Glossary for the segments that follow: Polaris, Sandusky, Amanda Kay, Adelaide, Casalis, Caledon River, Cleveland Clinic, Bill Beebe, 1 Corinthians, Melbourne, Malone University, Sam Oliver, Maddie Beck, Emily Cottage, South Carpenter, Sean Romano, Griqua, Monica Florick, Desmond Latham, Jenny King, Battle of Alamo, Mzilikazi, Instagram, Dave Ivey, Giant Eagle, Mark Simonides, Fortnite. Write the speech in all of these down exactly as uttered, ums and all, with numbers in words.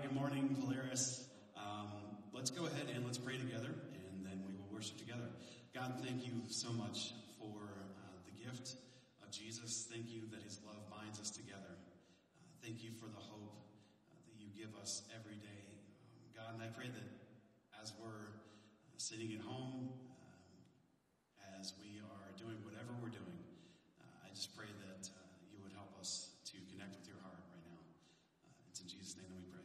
right, good morning, Polaris. Um, let's go ahead and let's pray together, and then we will worship together. God, thank you so much for uh, the gift of Jesus. Thank you that his love binds us together. Uh, thank you for the hope uh, that you give us every day. Um, God, and I pray that as we're uh, sitting at home, um, as we are doing whatever we're doing, uh, I just pray that uh, you would help us to connect with your heart right now. Uh, it's in Jesus' name that we pray.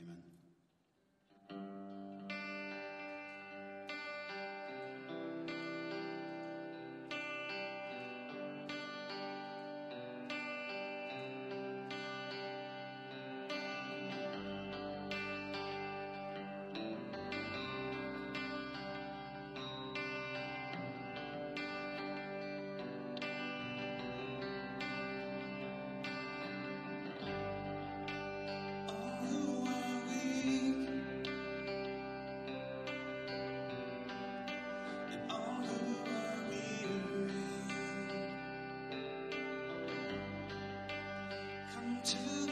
Amen. Thank you.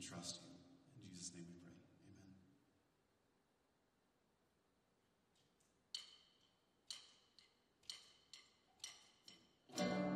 and trust you. In Jesus' name we pray. Amen.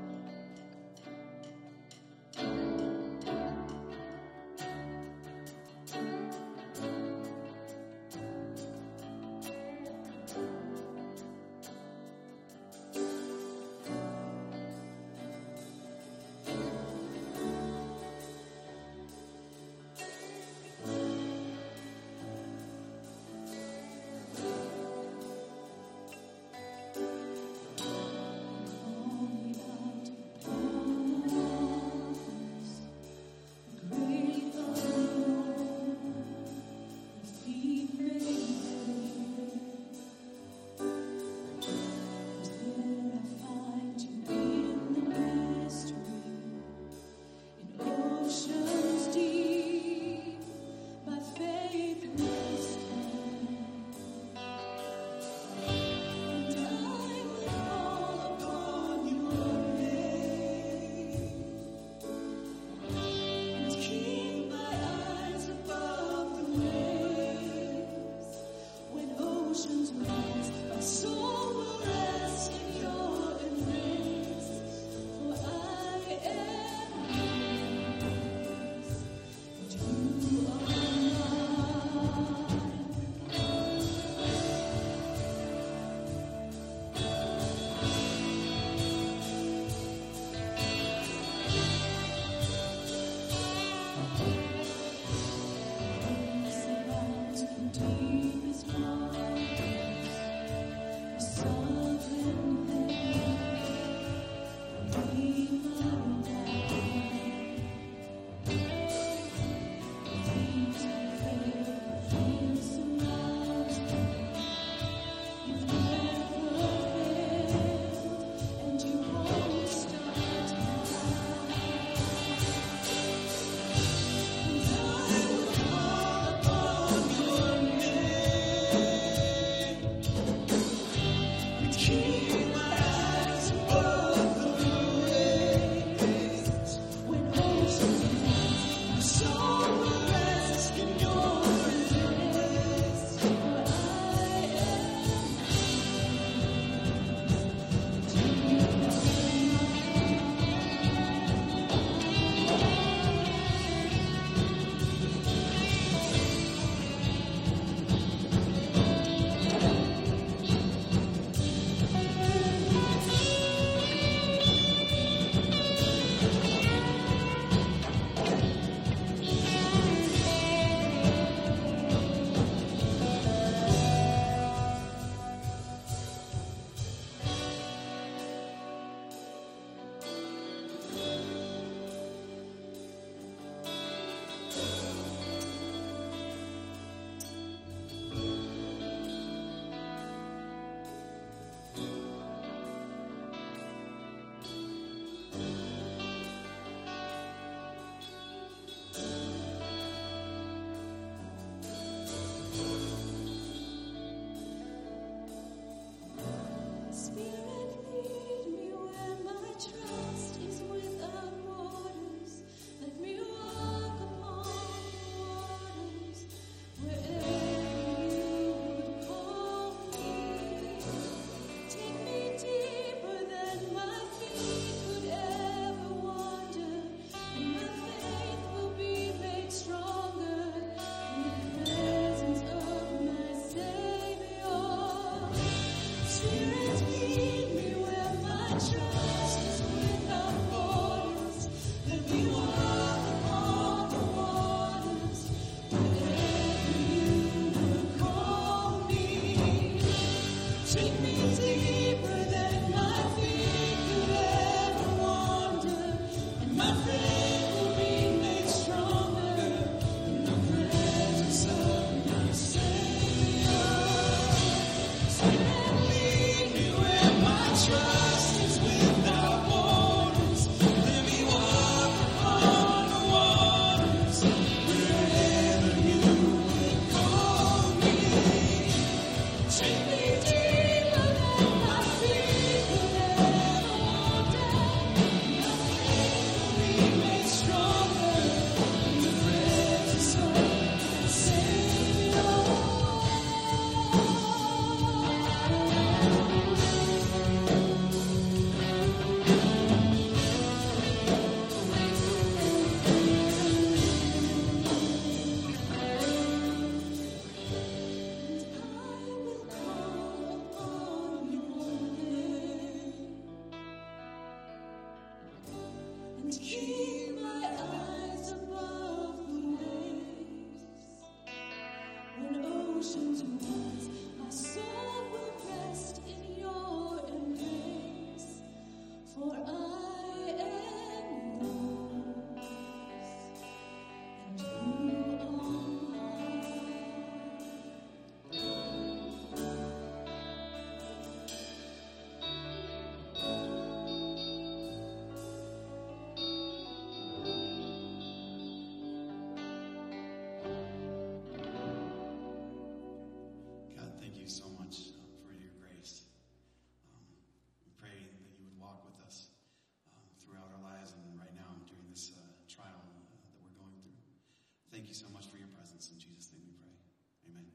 you so much for your presence. In Jesus' name we pray. Amen.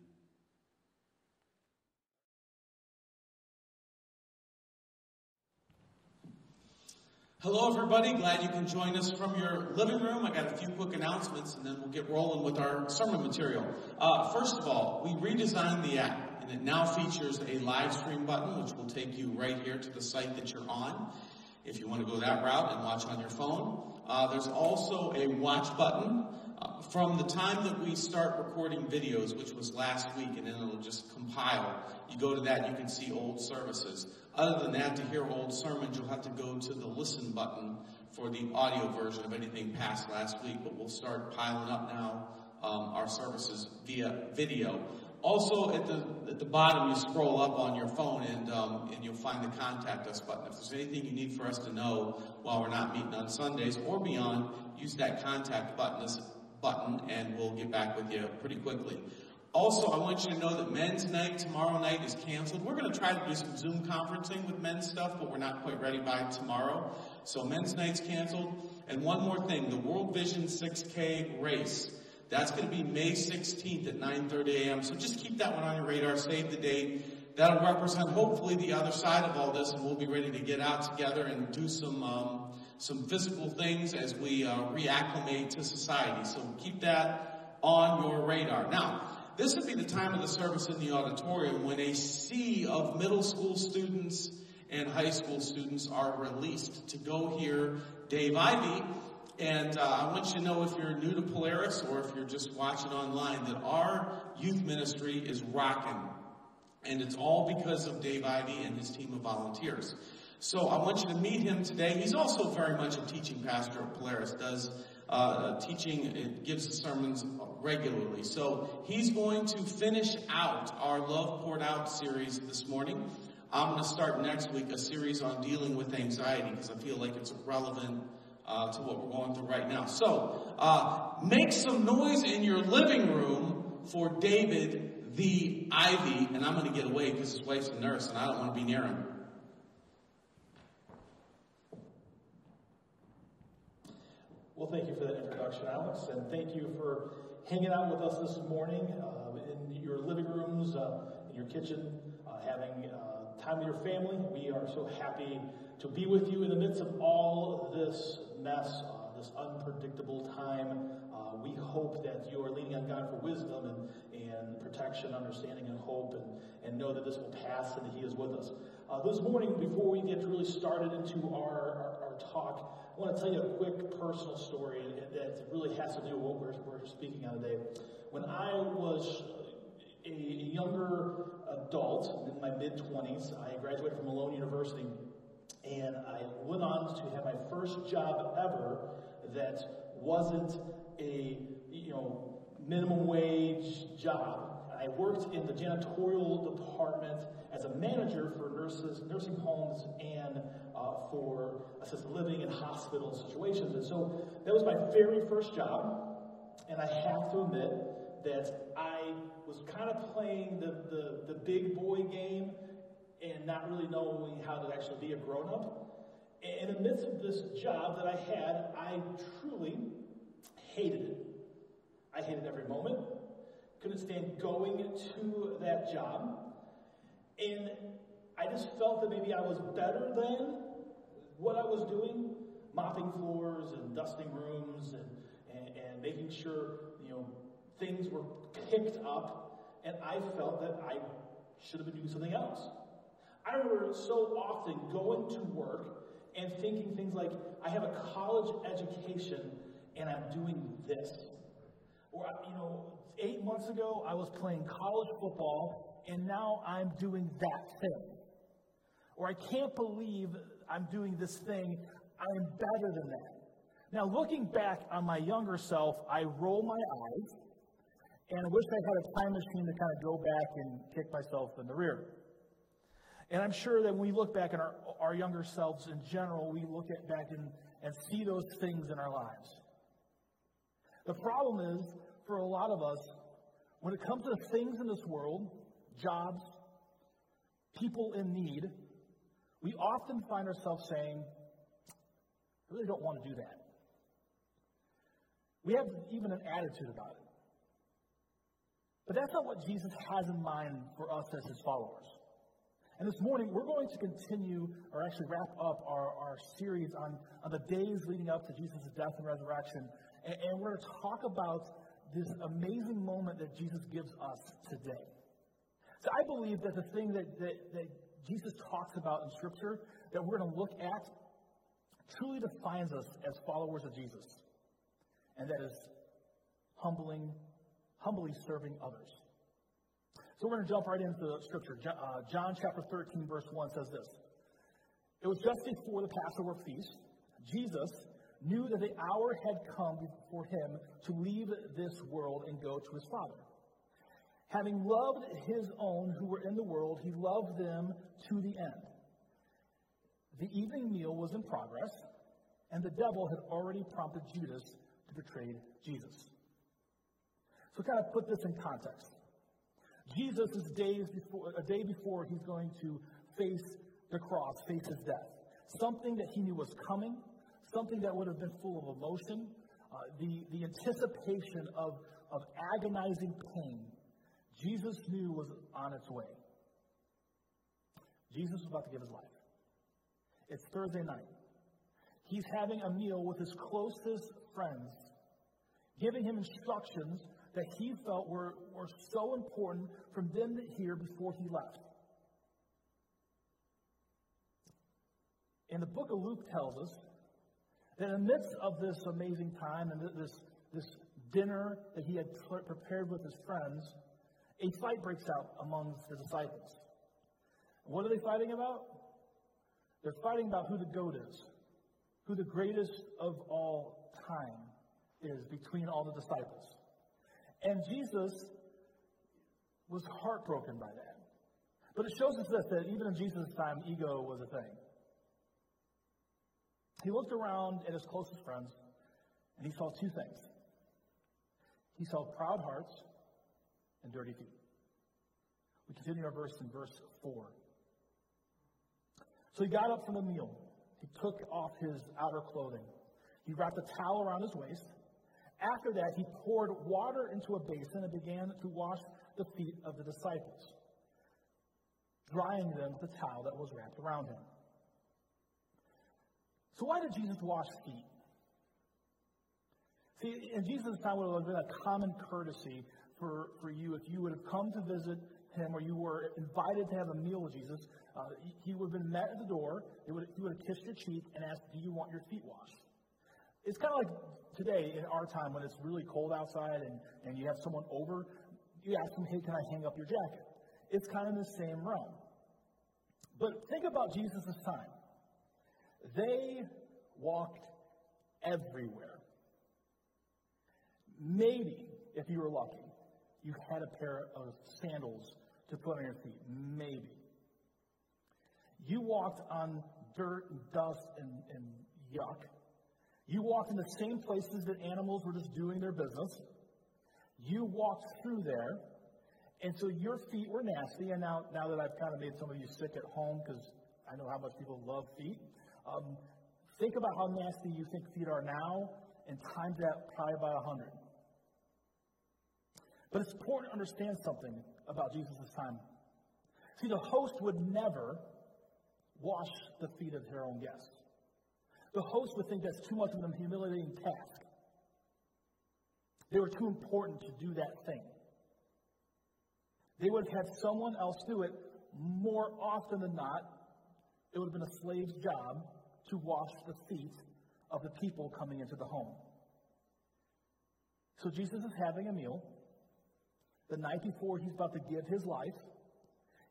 Hello, everybody. Glad you can join us from your living room. I got a few quick announcements, and then we'll get rolling with our sermon material. Uh, first of all, we redesigned the app, and it now features a live stream button, which will take you right here to the site that you're on, if you want to go that route and watch on your phone. Uh, there's also a watch button. Uh, from the time that we start recording videos, which was last week, and then it'll just compile, you go to that, you can see old services. Other than that, to hear old sermons, you'll have to go to the listen button for the audio version of anything past last week, but we'll start piling up now um, our services via video. Also, at the at the bottom, you scroll up on your phone, and um, and you'll find the Contact Us button. If there's anything you need for us to know while we're not meeting on Sundays or beyond, use that Contact button as button and we'll get back with you pretty quickly. Also, I want you to know that men's night tomorrow night is canceled. We're going to try to do some Zoom conferencing with men's stuff, but we're not quite ready by tomorrow. So men's night's canceled. And one more thing, the World Vision six K race. That's going to be May sixteenth at nine thirty a m So just keep that one on your radar. Save the date. That'll represent hopefully the other side of all this, and we'll be ready to get out together and do some um, some physical things as we uh, reacclimate to society. So keep that on your radar. Now, this would be the time of the service in the auditorium when a sea of middle school students and high school students are released to go hear Dave Ivey. And uh, I want you to know, if you're new to Polaris or if you're just watching online, that our youth ministry is rocking. And it's all because of Dave Ivey and his team of volunteers. So I want you to meet him today. He's also very much a teaching pastor at Polaris, does uh, teaching, it gives the sermons regularly. So he's going to finish out our Love Poured Out series this morning. I'm going to start next week a series on dealing with anxiety, because I feel like it's relevant uh, to what we're going through right now. So uh, make some noise in your living room for David the Ivy, and I'm going to get away because his wife's a nurse and I don't want to be near him. Well, thank you for that introduction, Alex, and thank you for hanging out with us this morning uh, in your living rooms, uh, in your kitchen, uh, having uh, time with your family. We are so happy to be with you in the midst of all this mess, uh, this unpredictable time. Uh, we hope that you are leaning on God for wisdom and, and protection, understanding, and hope, and, and know that this will pass and that He is with us. Uh, this morning, before we get really started into our, our, our talk, I want to tell you a quick personal story that really has to do with what we're, we're speaking on today. When I was a younger adult, in my mid-twenties, I graduated from Malone University, and I went on to have my first job ever that wasn't a, you know, minimum wage job. I worked in the janitorial department as a manager for nurses, nursing homes, and Uh, for assisted living and hospital situations. And so that was my very first job, and I have to admit that I was kind of playing the, the, the big boy game and not really knowing how to actually be a grown-up. And in the midst of this job that I had, I truly hated it. I hated every moment. Couldn't stand going to that job. And I just felt that maybe I was better than what I was doing, mopping floors and dusting rooms and, and, and making sure, you know, things were picked up, and I felt that I should have been doing something else. I remember so often going to work and thinking things like, I have a college education and I'm doing this. Or, you know, eight months ago I was playing college football and now I'm doing that thing. Or I can't believe I'm doing this thing, I'm better than that. Now, looking back on my younger self, I roll my eyes, and I wish I had a time machine to kind of go back and kick myself in the rear. And I'm sure that when we look back at our, our younger selves in general, we look at back and, and see those things in our lives. The problem is, for a lot of us, when it comes to things in this world, jobs, people in need, we often find ourselves saying, I really don't want to do that. We have even an attitude about it. But that's not what Jesus has in mind for us as his followers. And this morning, we're going to continue, or actually wrap up our, our series on, on the days leading up to Jesus' death and resurrection. And, and we're going to talk about this amazing moment that Jesus gives us today. So I believe that the thing that, that, that Jesus talks about in Scripture that we're going to look at truly defines us as followers of Jesus. And that is humbling, humbly serving others. So we're going to jump right into the Scripture. John chapter thirteen, verse one says this. It was just before the Passover feast. Jesus knew that the hour had come for him to leave this world and go to his Father. Having loved his own who were in the world, he loved them to the end. The evening meal was in progress, and the devil had already prompted Judas to betray Jesus. So kind of put this in context. Jesus is days before, a day before he's going to face the cross, face his death. Something that he knew was coming, something that would have been full of emotion, uh, the, the anticipation of, of agonizing pain, Jesus knew was on its way. Jesus was about to give his life. It's Thursday night. He's having a meal with his closest friends, giving him instructions that he felt were, were so important from them to hear before he left. And the book of Luke tells us that in the midst of this amazing time and this, this dinner that he had prepared with his friends, a fight breaks out amongst the disciples. What are they fighting about? They're fighting about who the goat is, who the greatest of all time is between all the disciples. And Jesus was heartbroken by that. But it shows us this, that even in Jesus' time, ego was a thing. He looked around at his closest friends, and he saw two things. He saw proud hearts and dirty feet. We continue our verse in verse four. So he got up from the meal. He took off his outer clothing. He wrapped a towel around his waist. After that, he poured water into a basin and began to wash the feet of the disciples, drying them with the towel that was wrapped around him. So why did Jesus wash feet? See, in Jesus' time, it would have been a common courtesy for, for you, if you would have come to visit him or you were invited to have a meal with Jesus, uh, he would have been met at the door, he would, he would have kissed your cheek and asked, do you want your feet washed? It's kind of like today in our time when it's really cold outside and, and you have someone over, you ask them, hey, can I hang up your jacket? It's kind of in the same realm. But think about Jesus' time. They walked everywhere. Maybe, if you were lucky, you had a pair of sandals to put on your feet. Maybe. You walked on dirt and dust and, and yuck. You walked in the same places that animals were just doing their business. You walked through there, and so your feet were nasty. And now, now that I've kind of made some of you sick at home, because I know how much people love feet, um, think about how nasty you think feet are now, and times that probably by a hundred. But it's important to understand something about Jesus' time. See, the host would never wash the feet of their own guests. The host would think that's too much of a humiliating task. They were too important to do that thing. They would have had someone else do it. More often than not, it would have been a slave's job to wash the feet of the people coming into the home. So Jesus is having a meal. The night before he's about to give his life,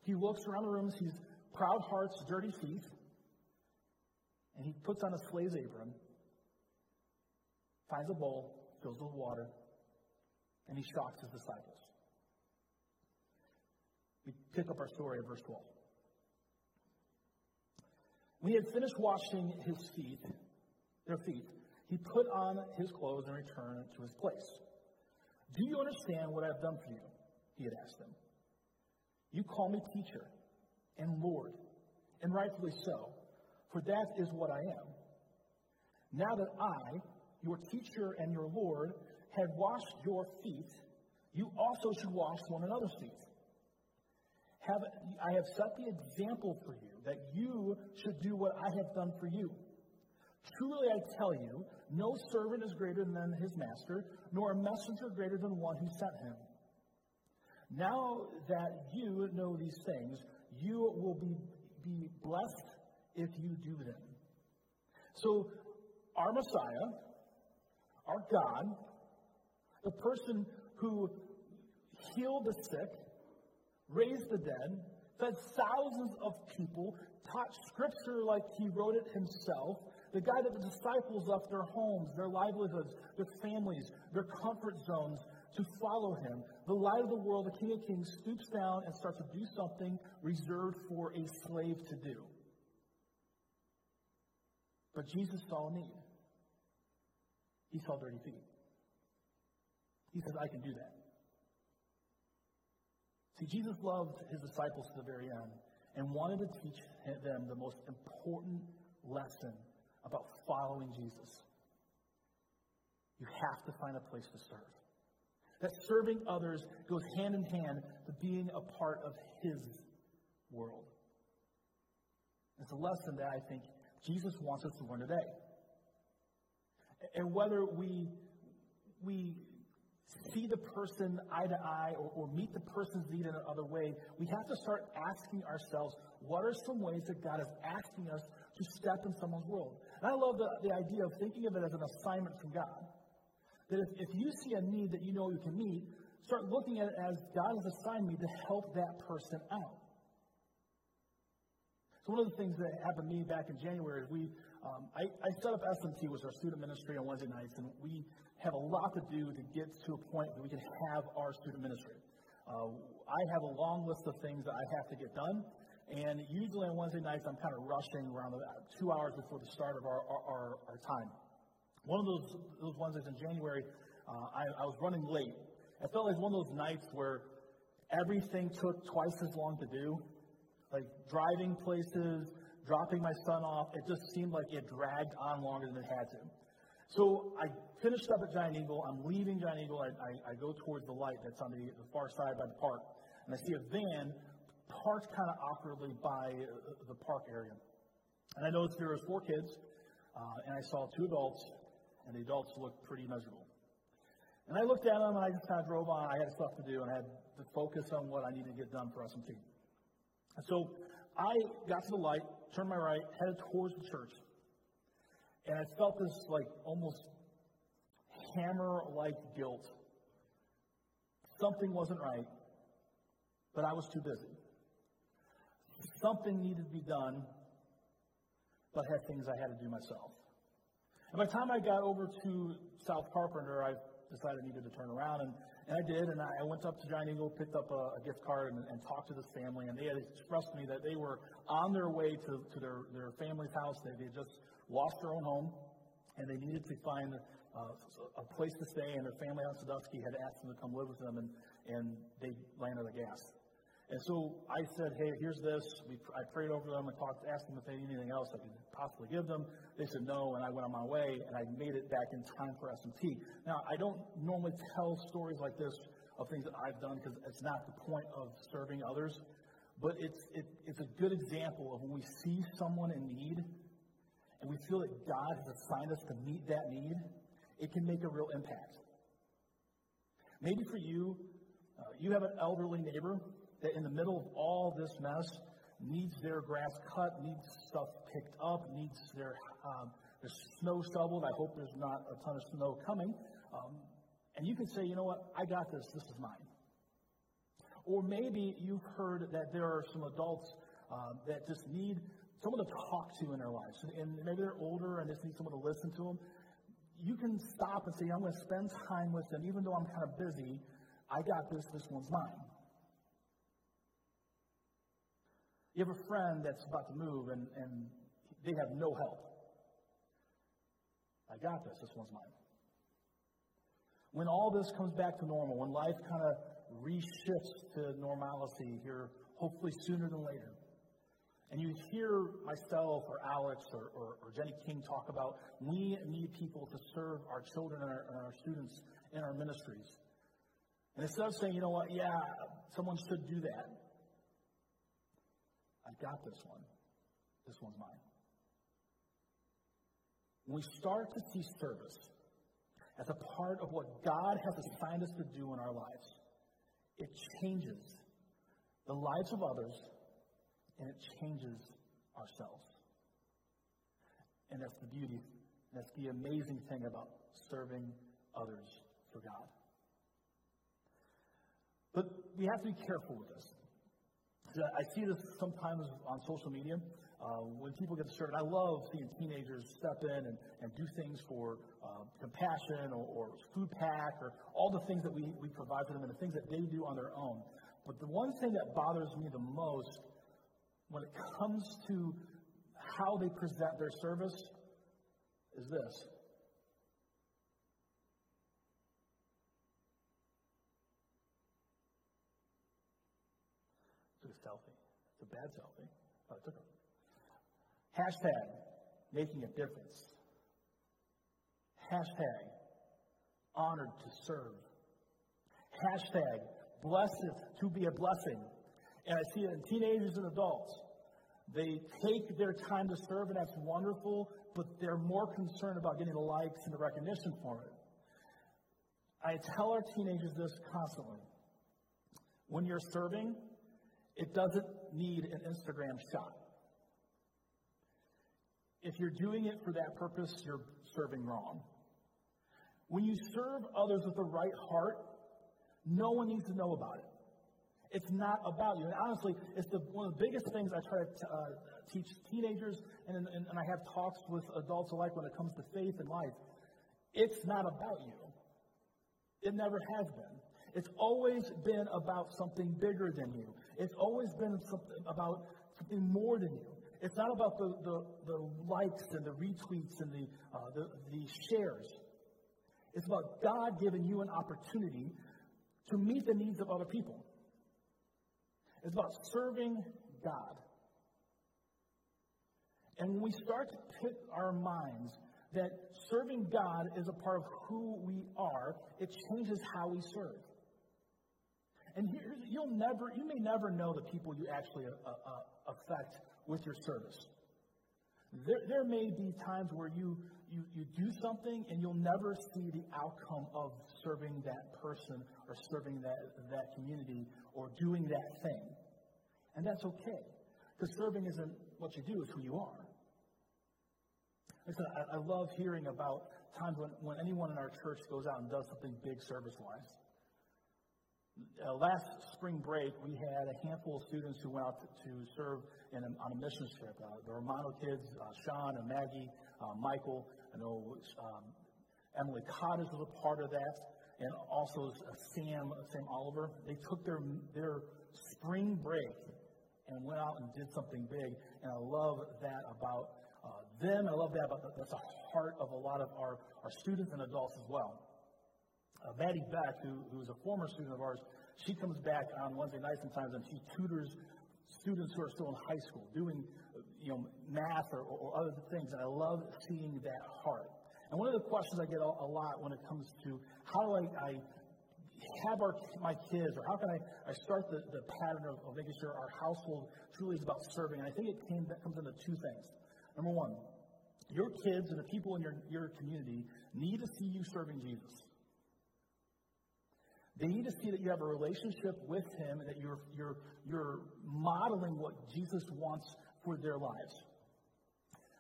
he looks around the room, sees proud hearts, dirty feet, and he puts on a slave's apron, finds a bowl, fills it with water, and he shocks his disciples. We pick up our story at verse twelve. When he had finished washing his feet, their feet, he put on his clothes and returned to his place. Do you understand what I have done for you? He had asked them. You call me teacher and Lord, and rightfully so, for that is what I am. Now that I, your teacher and your Lord, had washed your feet, you also should wash one another's feet. Have, I have set the example for you, that you should do what I have done for you. Truly I tell you, no servant is greater than his master, nor a messenger greater than one who sent him. Now that you know these things, you will be, be blessed if you do them. So, our Messiah, our God, the person who healed the sick, raised the dead, fed thousands of people, taught Scripture like he wrote it himself, the guy that the disciples left their homes, their livelihoods, their families, their comfort zones to follow him. The light of the world, the King of Kings, stoops down and starts to do something reserved for a slave to do. But Jesus saw a need. He saw dirty feet. He says, I can do that. See, Jesus loved his disciples to the very end and wanted to teach them the most important lesson about following Jesus. You have to find a place to serve. That serving others goes hand in hand to being a part of his world. It's a lesson that I think Jesus wants us to learn today. And whether we we see the person eye to eye or, or meet the person's need in another way, we have to start asking ourselves, what are some ways that God is asking us to step in someone's world? And I love the, the idea of thinking of it as an assignment from God. That if, if you see a need that you know you can meet, start looking at it as, God has assigned me to help that person out. So one of the things that happened to me back in January is we, um, I, I set up S M T, which is our student ministry on Wednesday nights, and we have a lot to do to get to a point that we can have our student ministry. Uh, I have a long list of things that I have to get done, and usually on Wednesday nights I'm kind of rushing around two hours before the start of our, our, our time. One of those those Wednesdays in January, uh, I, I was running late. I felt like one of those nights where everything took twice as long to do, like driving places, dropping my son off. It just seemed like it dragged on longer than it had to. So I finished up at Giant Eagle. I'm leaving Giant Eagle. I, I, I go towards the light that's on the, the far side by the park, and I see a van parked kind of awkwardly by the park area. And I noticed there was four kids, uh, and I saw two adults. And the adults looked pretty miserable. And I looked at them, and I just kind of drove on. I had stuff to do, and I had to focus on what I needed to get done for S M T. And so I got to the light, turned my right, headed towards the church. And I felt this, like, almost hammer-like guilt. Something wasn't right, but I was too busy. Something needed to be done, but I had things I had to do myself. And by the time I got over to South Carpenter, I decided I needed to turn around, and, and I did, and I went up to Giant Eagle, picked up a, a gift card, and, and talked to this family, and they had expressed to me that they were on their way to, to their, their family's house. They, they had just lost their own home, and they needed to find uh, a place to stay, and their family on Sandusky had asked them to come live with them, and, and they ran out of gas. And so I said, hey, here's this. We, I prayed over them and talked, asked them if they needed anything else I could possibly give them. They said no, and I went on my way, and I made it back in time for S M T. Now, I don't normally tell stories like this of things that I've done because it's not the point of serving others, but it's it, it's a good example of when we see someone in need and we feel that God has assigned us to meet that need, it can make a real impact. Maybe for you, uh, you have an elderly neighbor that in the middle of all this mess needs their grass cut, needs stuff picked up, needs their, um, their snow shoveled. I hope there's not a ton of snow coming. Um, and you can say, you know what, I got this. This is mine. Or maybe you've heard that there are some adults uh, that just need someone to talk to in their lives. And maybe they're older and just need someone to listen to them. You can stop and say, I'm going to spend time with them. Even though I'm kind of busy, I got this. This one's mine. You have a friend that's about to move, and, and they have no help. I got this. This one's mine. When all this comes back to normal, when life kind of reshifts to normalcy here, hopefully sooner than later, and you hear myself or Alex or, or, or Jenny King talk about we need people to serve our children and our, and our students in our ministries, And instead of saying, you know what, yeah, someone should do that, I've got this one. This one's mine. We start to see service as a part of what God has assigned us to do in our lives. It changes the lives of others, and it changes ourselves. And that's the beauty, that's the amazing thing about serving others for God. But we have to be careful with this. I see this sometimes on social media. Uh, when people get to serve, and I love seeing teenagers step in and, and do things for uh, compassion or, or food pack or all the things that we, we provide for them and the things that they do on their own. But the one thing that bothers me the most when it comes to how they present their service is this. It's a selfie. It's a bad selfie. Oh, I took it. Hashtag making a difference. Hashtag honored to serve. Hashtag blessed to be a blessing. And I see it in teenagers and adults. They take their time to serve, and that's wonderful, but they're more concerned about getting the likes and the recognition for it. I tell our teenagers this constantly. When you're serving, it doesn't need an Instagram shot. If you're doing it for that purpose, you're serving wrong. When you serve others with the right heart, no one needs to know about it. It's not about you. And honestly, it's the, one of the biggest things I try to t- uh, teach teenagers, and, and, and I have talks with adults alike when it comes to faith and life. It's not about you. It never has been. It's always been about something bigger than you. It's always been something about something more than you. It's not about the, the, the likes and the retweets and the, uh, the the shares. It's about God giving you an opportunity to meet the needs of other people. It's about serving God. And when we start to put our minds that serving God is a part of who we are, it changes how we serve. And here's, you'll never, you may never know the people you actually uh, uh, affect with your service. There, there may be times where you, you, you do something and you'll never see the outcome of serving that person or serving that, that community or doing that thing. And that's okay, because serving isn't what you do, it's who you are. Listen, I, I love hearing about times when, when anyone in our church goes out and does something big service-wise. Uh, last spring break, we had a handful of students who went out to, to serve in a, on a missions trip. Uh, the Romano kids, uh, Sean and Maggie, uh, Michael, I know um, Emily Cottage was a part of that, and also uh, Sam Sam Oliver. They took their their spring break and went out and did something big, and I love that about uh, them. I love that about that's the heart of a lot of our, our students and adults as well. Uh, Maddie Beck, who who's a former student of ours, she comes back on Wednesday nights sometimes, and she tutors students who are still in high school doing, you know, math or, or other things. And I love seeing that heart. And one of the questions I get a, a lot when it comes to how do I, I have our my kids, or how can I, I start the, the pattern of, of making sure our household truly is about serving. And I think it came, that comes into two things. Number one, your kids and the people in your, your community need to see you serving Jesus. They need to see that you have a relationship with him and that you're, you're, you're modeling what Jesus wants for their lives.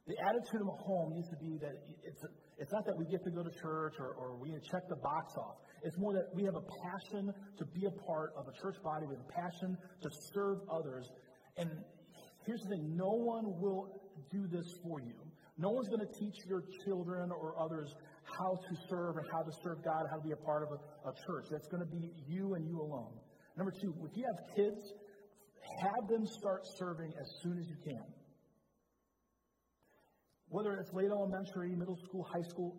The attitude of a home needs to be that it's, it's not that we get to go to church or, or we check the box off. It's more that we have a passion to be a part of a church body. We have a passion to serve others. And here's the thing, no one will do this for you. No one's going to teach your children or others how to serve and how to serve God, how to be a part of a, a church. That's going to be you and you alone. Number two, if you have kids, have them start serving as soon as you can. Whether it's late elementary, middle school, high school,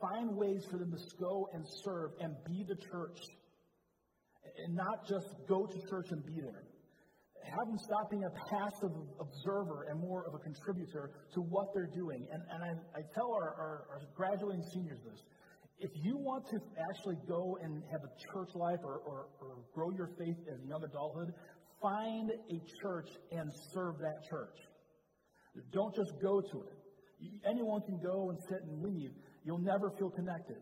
find ways for them to go and serve and be the church. And not just go to church and be there. Have them stop being a passive observer and more of a contributor to what they're doing. And, and I, I tell our, our, our graduating seniors this. If you want to actually go and have a church life or, or, or grow your faith as young adulthood, find a church and serve that church. Don't just go to it. Anyone can go and sit and leave. You'll never feel connected.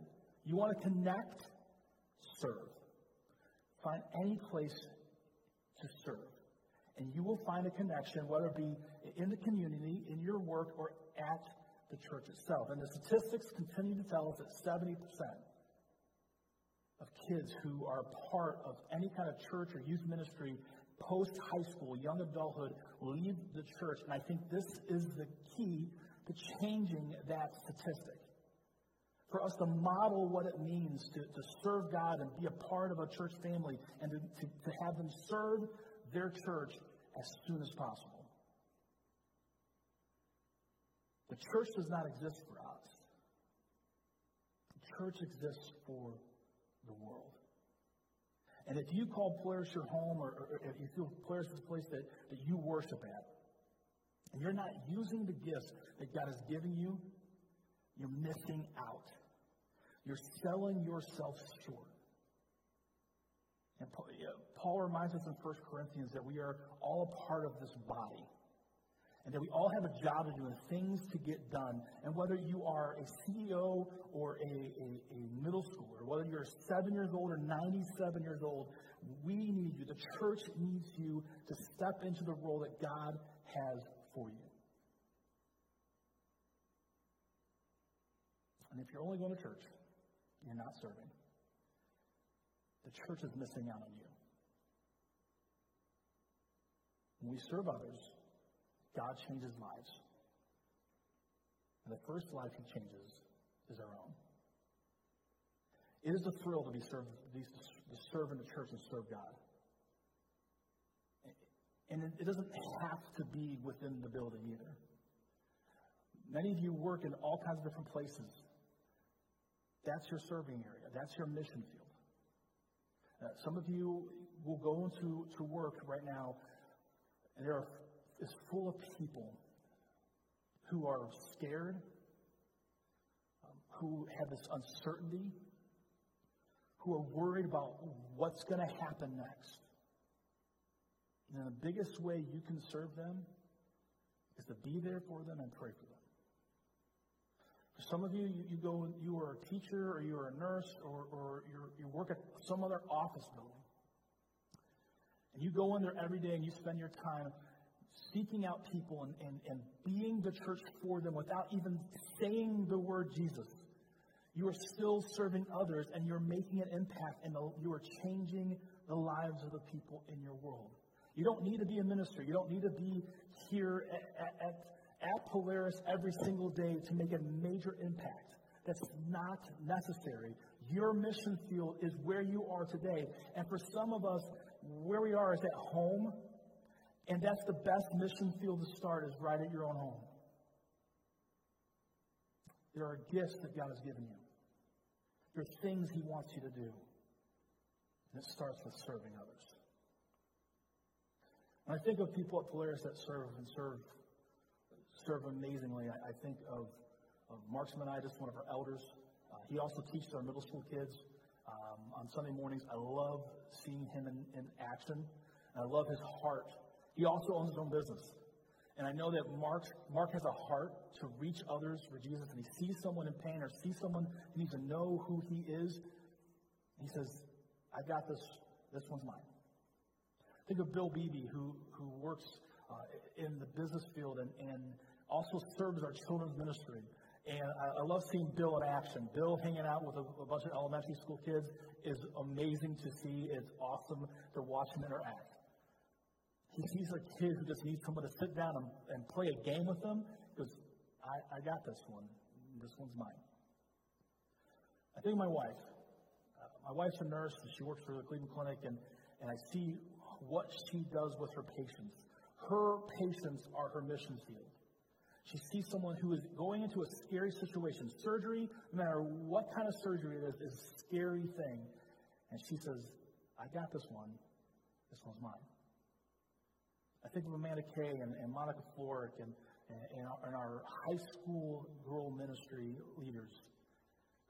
You want to connect? Serve. Find any place to serve. And you will find a connection, whether it be in the community, in your work, or at the church itself. And the statistics continue to tell us that seventy percent of kids who are part of any kind of church or youth ministry post-high school, young adulthood, leave the church. And I think this is the key to changing that statistic. For us to model what it means to, to serve God and be a part of a church family and to, to, to have them serve their church as soon as possible. The church does not exist for us. The church exists for the world. And if you call Polaris your home, or, or if you feel Polaris is a place that, that you worship at, and you're not using the gifts that God has given you, you're missing out. You're selling yourself short. And Paul reminds us in First Corinthians that we are all a part of this body. And that we all have a job to do and things to get done. And whether you are a C E O or a, a, a middle schooler, whether you're seven years old or ninety-seven years old, we need you. The church needs you to step into the role that God has for you. And if you're only going to church, you're not serving. The church is missing out on you. When we serve others, God changes lives. And the first life He changes is our own. It is a thrill to be served, to serve in the church and serve God. And it doesn't have to be within the building either. Many of you work in all kinds of different places. That's your serving area. That's your mission field. Uh, some of you will go into to work right now, and there are is full of people who are scared, um, who have this uncertainty, who are worried about what's going to happen next. And the biggest way you can serve them is to be there for them and pray for them. For some of you, you, you go, you are a teacher or you are a nurse or, or you're, you work at some other office building. And you go in there every day and you spend your time seeking out people and, and, and being the church for them without even saying the word Jesus. You are still serving others and you're making an impact and you are changing the lives of the people in your world. You don't need to be a minister. You don't need to be here at, at, at Polaris every single day to make a major impact. That's not necessary. Your mission field is where you are today. And for some of us, where we are is at home. And that's the best mission field to start, is right at your own home. There are gifts that God has given you. There are things He wants you to do. And it starts with serving others. When I think of people at Polaris that serve and serve serve amazingly, I, I think of, of Mark Simonides, one of our elders. Uh, he also teaches our middle school kids um, on Sunday mornings. I love seeing him in, in action. I love his heart. He also owns his own business. And I know that Mark, Mark has a heart to reach others for Jesus. And he sees someone in pain or sees someone who needs to know who He is. And he says, I got this. This one's mine. Think of Bill Beebe, who, who works uh, in the business field and, and also serves our children's ministry. And I, I love seeing Bill in action. Bill hanging out with a, a bunch of elementary school kids is amazing to see. It's awesome to watch him interact. He sees a kid who just needs someone to sit down and, and play a game with them. He goes, I, I got this one. This one's mine. I think of my wife. Uh, my wife's a nurse, and she works for the Cleveland Clinic, and, and I see what she does with her patients. Her patients are her mission field. She sees someone who is going into a scary situation. Surgery, no matter what kind of surgery it is, is a scary thing. And she says, I got this one. This one's mine. I think of Amanda Kay and, and Monica Florick and, and, and our high school girl ministry leaders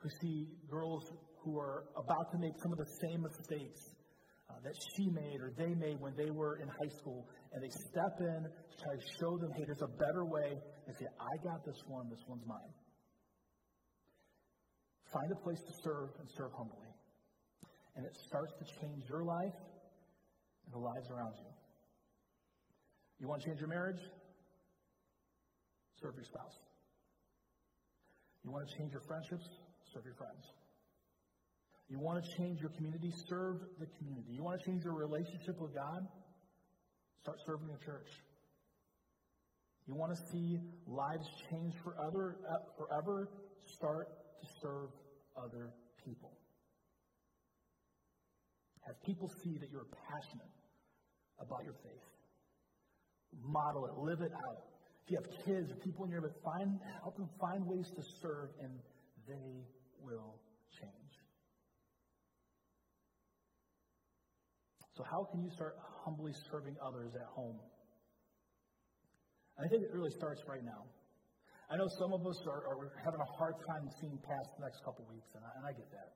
who see girls who are about to make some of the same mistakes uh, that she made or they made when they were in high school, and they step in to try to show them, hey, there's a better way, and say, I got this one, this one's mine. Find a place to serve and serve humbly. And it starts to change your life and the lives around you. You want to change your marriage? Serve your spouse. You want to change your friendships? Serve your friends. You want to change your community? Serve the community. You want to change your relationship with God? Start serving your church. You want to see lives change forever, forever? Start to serve other people. Have people see that you're passionate about your faith. Model it. Live it out. If you have kids or people in your life, find, help them find ways to serve, and they will change. So how can you start humbly serving others at home? I think it really starts right now. I know some of us are, are having a hard time seeing past the next couple weeks, and I, and I get that.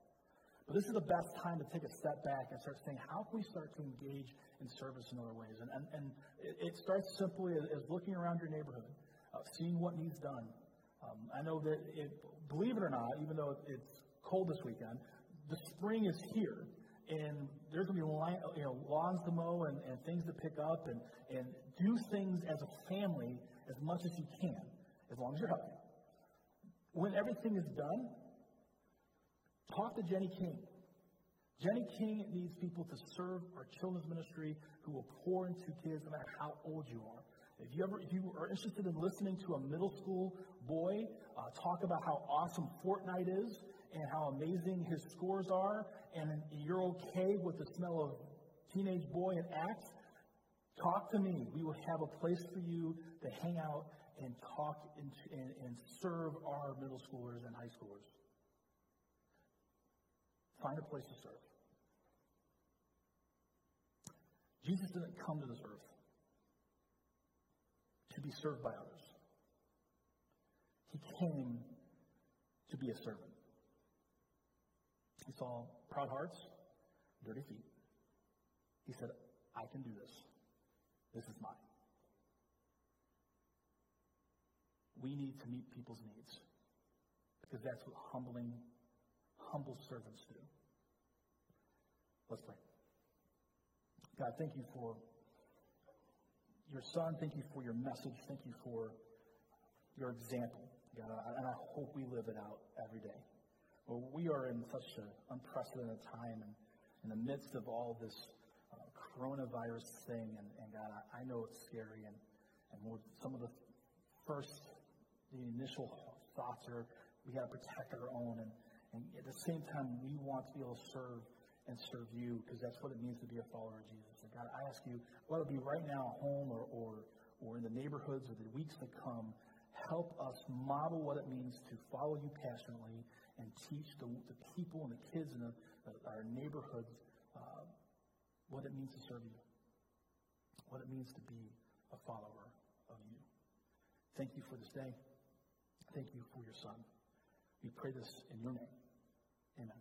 But this is the best time to take a step back and start saying, how can we start to engage in service in other ways? And and, and it, it starts simply as, as looking around your neighborhood, uh, seeing what needs done. Um, I know that, it, believe it or not, even though it's cold this weekend, the spring is here. And there's going to be line, you know, lawns to mow and, and things to pick up. And, and do things as a family as much as you can, as long as you're healthy. When everything is done, talk to Jenny King. Jenny King needs people to serve our children's ministry who will pour into kids no matter how old you are. If you ever, if you are interested in listening to a middle school boy uh, talk about how awesome Fortnite is and how amazing his scores are, and you're okay with the smell of teenage boy and Axe, talk to me. We will have a place for you to hang out and talk and, and, and serve our middle schoolers and high schoolers. Find a place to serve. Jesus didn't come to this earth to be served by others. He came to be a servant. He saw proud hearts, dirty feet. He said, I can do this. This is mine. We need to meet people's needs, because that's what humbling humble servants do. Let's pray. God, thank you for your son. Thank you for your message. Thank you for your example, God. And I hope we live it out every day. Well, we are in such an unprecedented time, and in the midst of all this uh, coronavirus thing. And, and God, I know it's scary. And, and some of the first, the initial thoughts are we got to protect our own. And And at the same time, we want to be able to serve and serve you, because that's what it means to be a follower of Jesus. And God, I ask you, whether it be right now at home or, or, or in the neighborhoods or the weeks to come, help us model what it means to follow you passionately and teach the, the people and the kids in the, the, our neighborhoods uh, what it means to serve you, what it means to be a follower of you. Thank you for this day. Thank you for your son. We pray this in your name. Amen.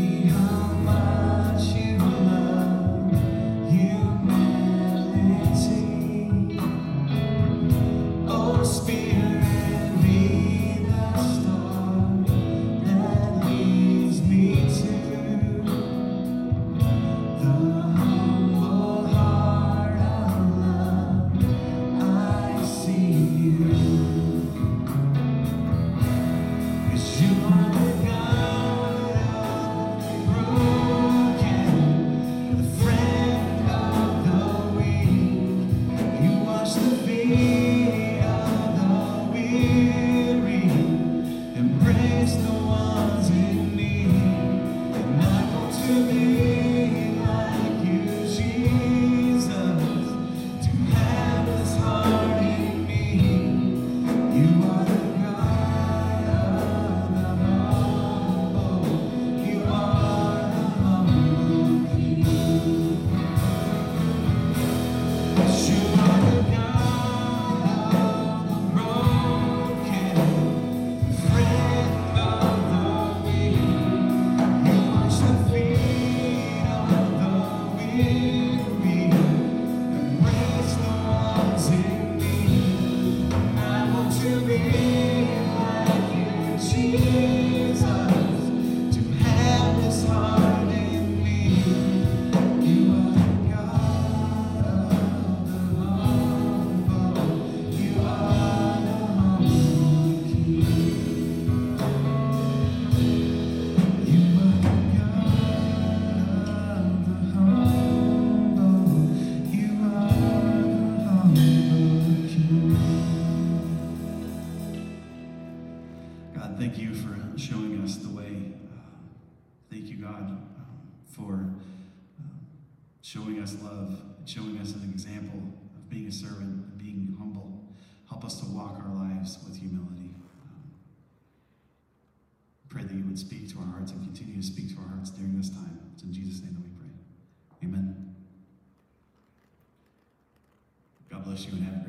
You and have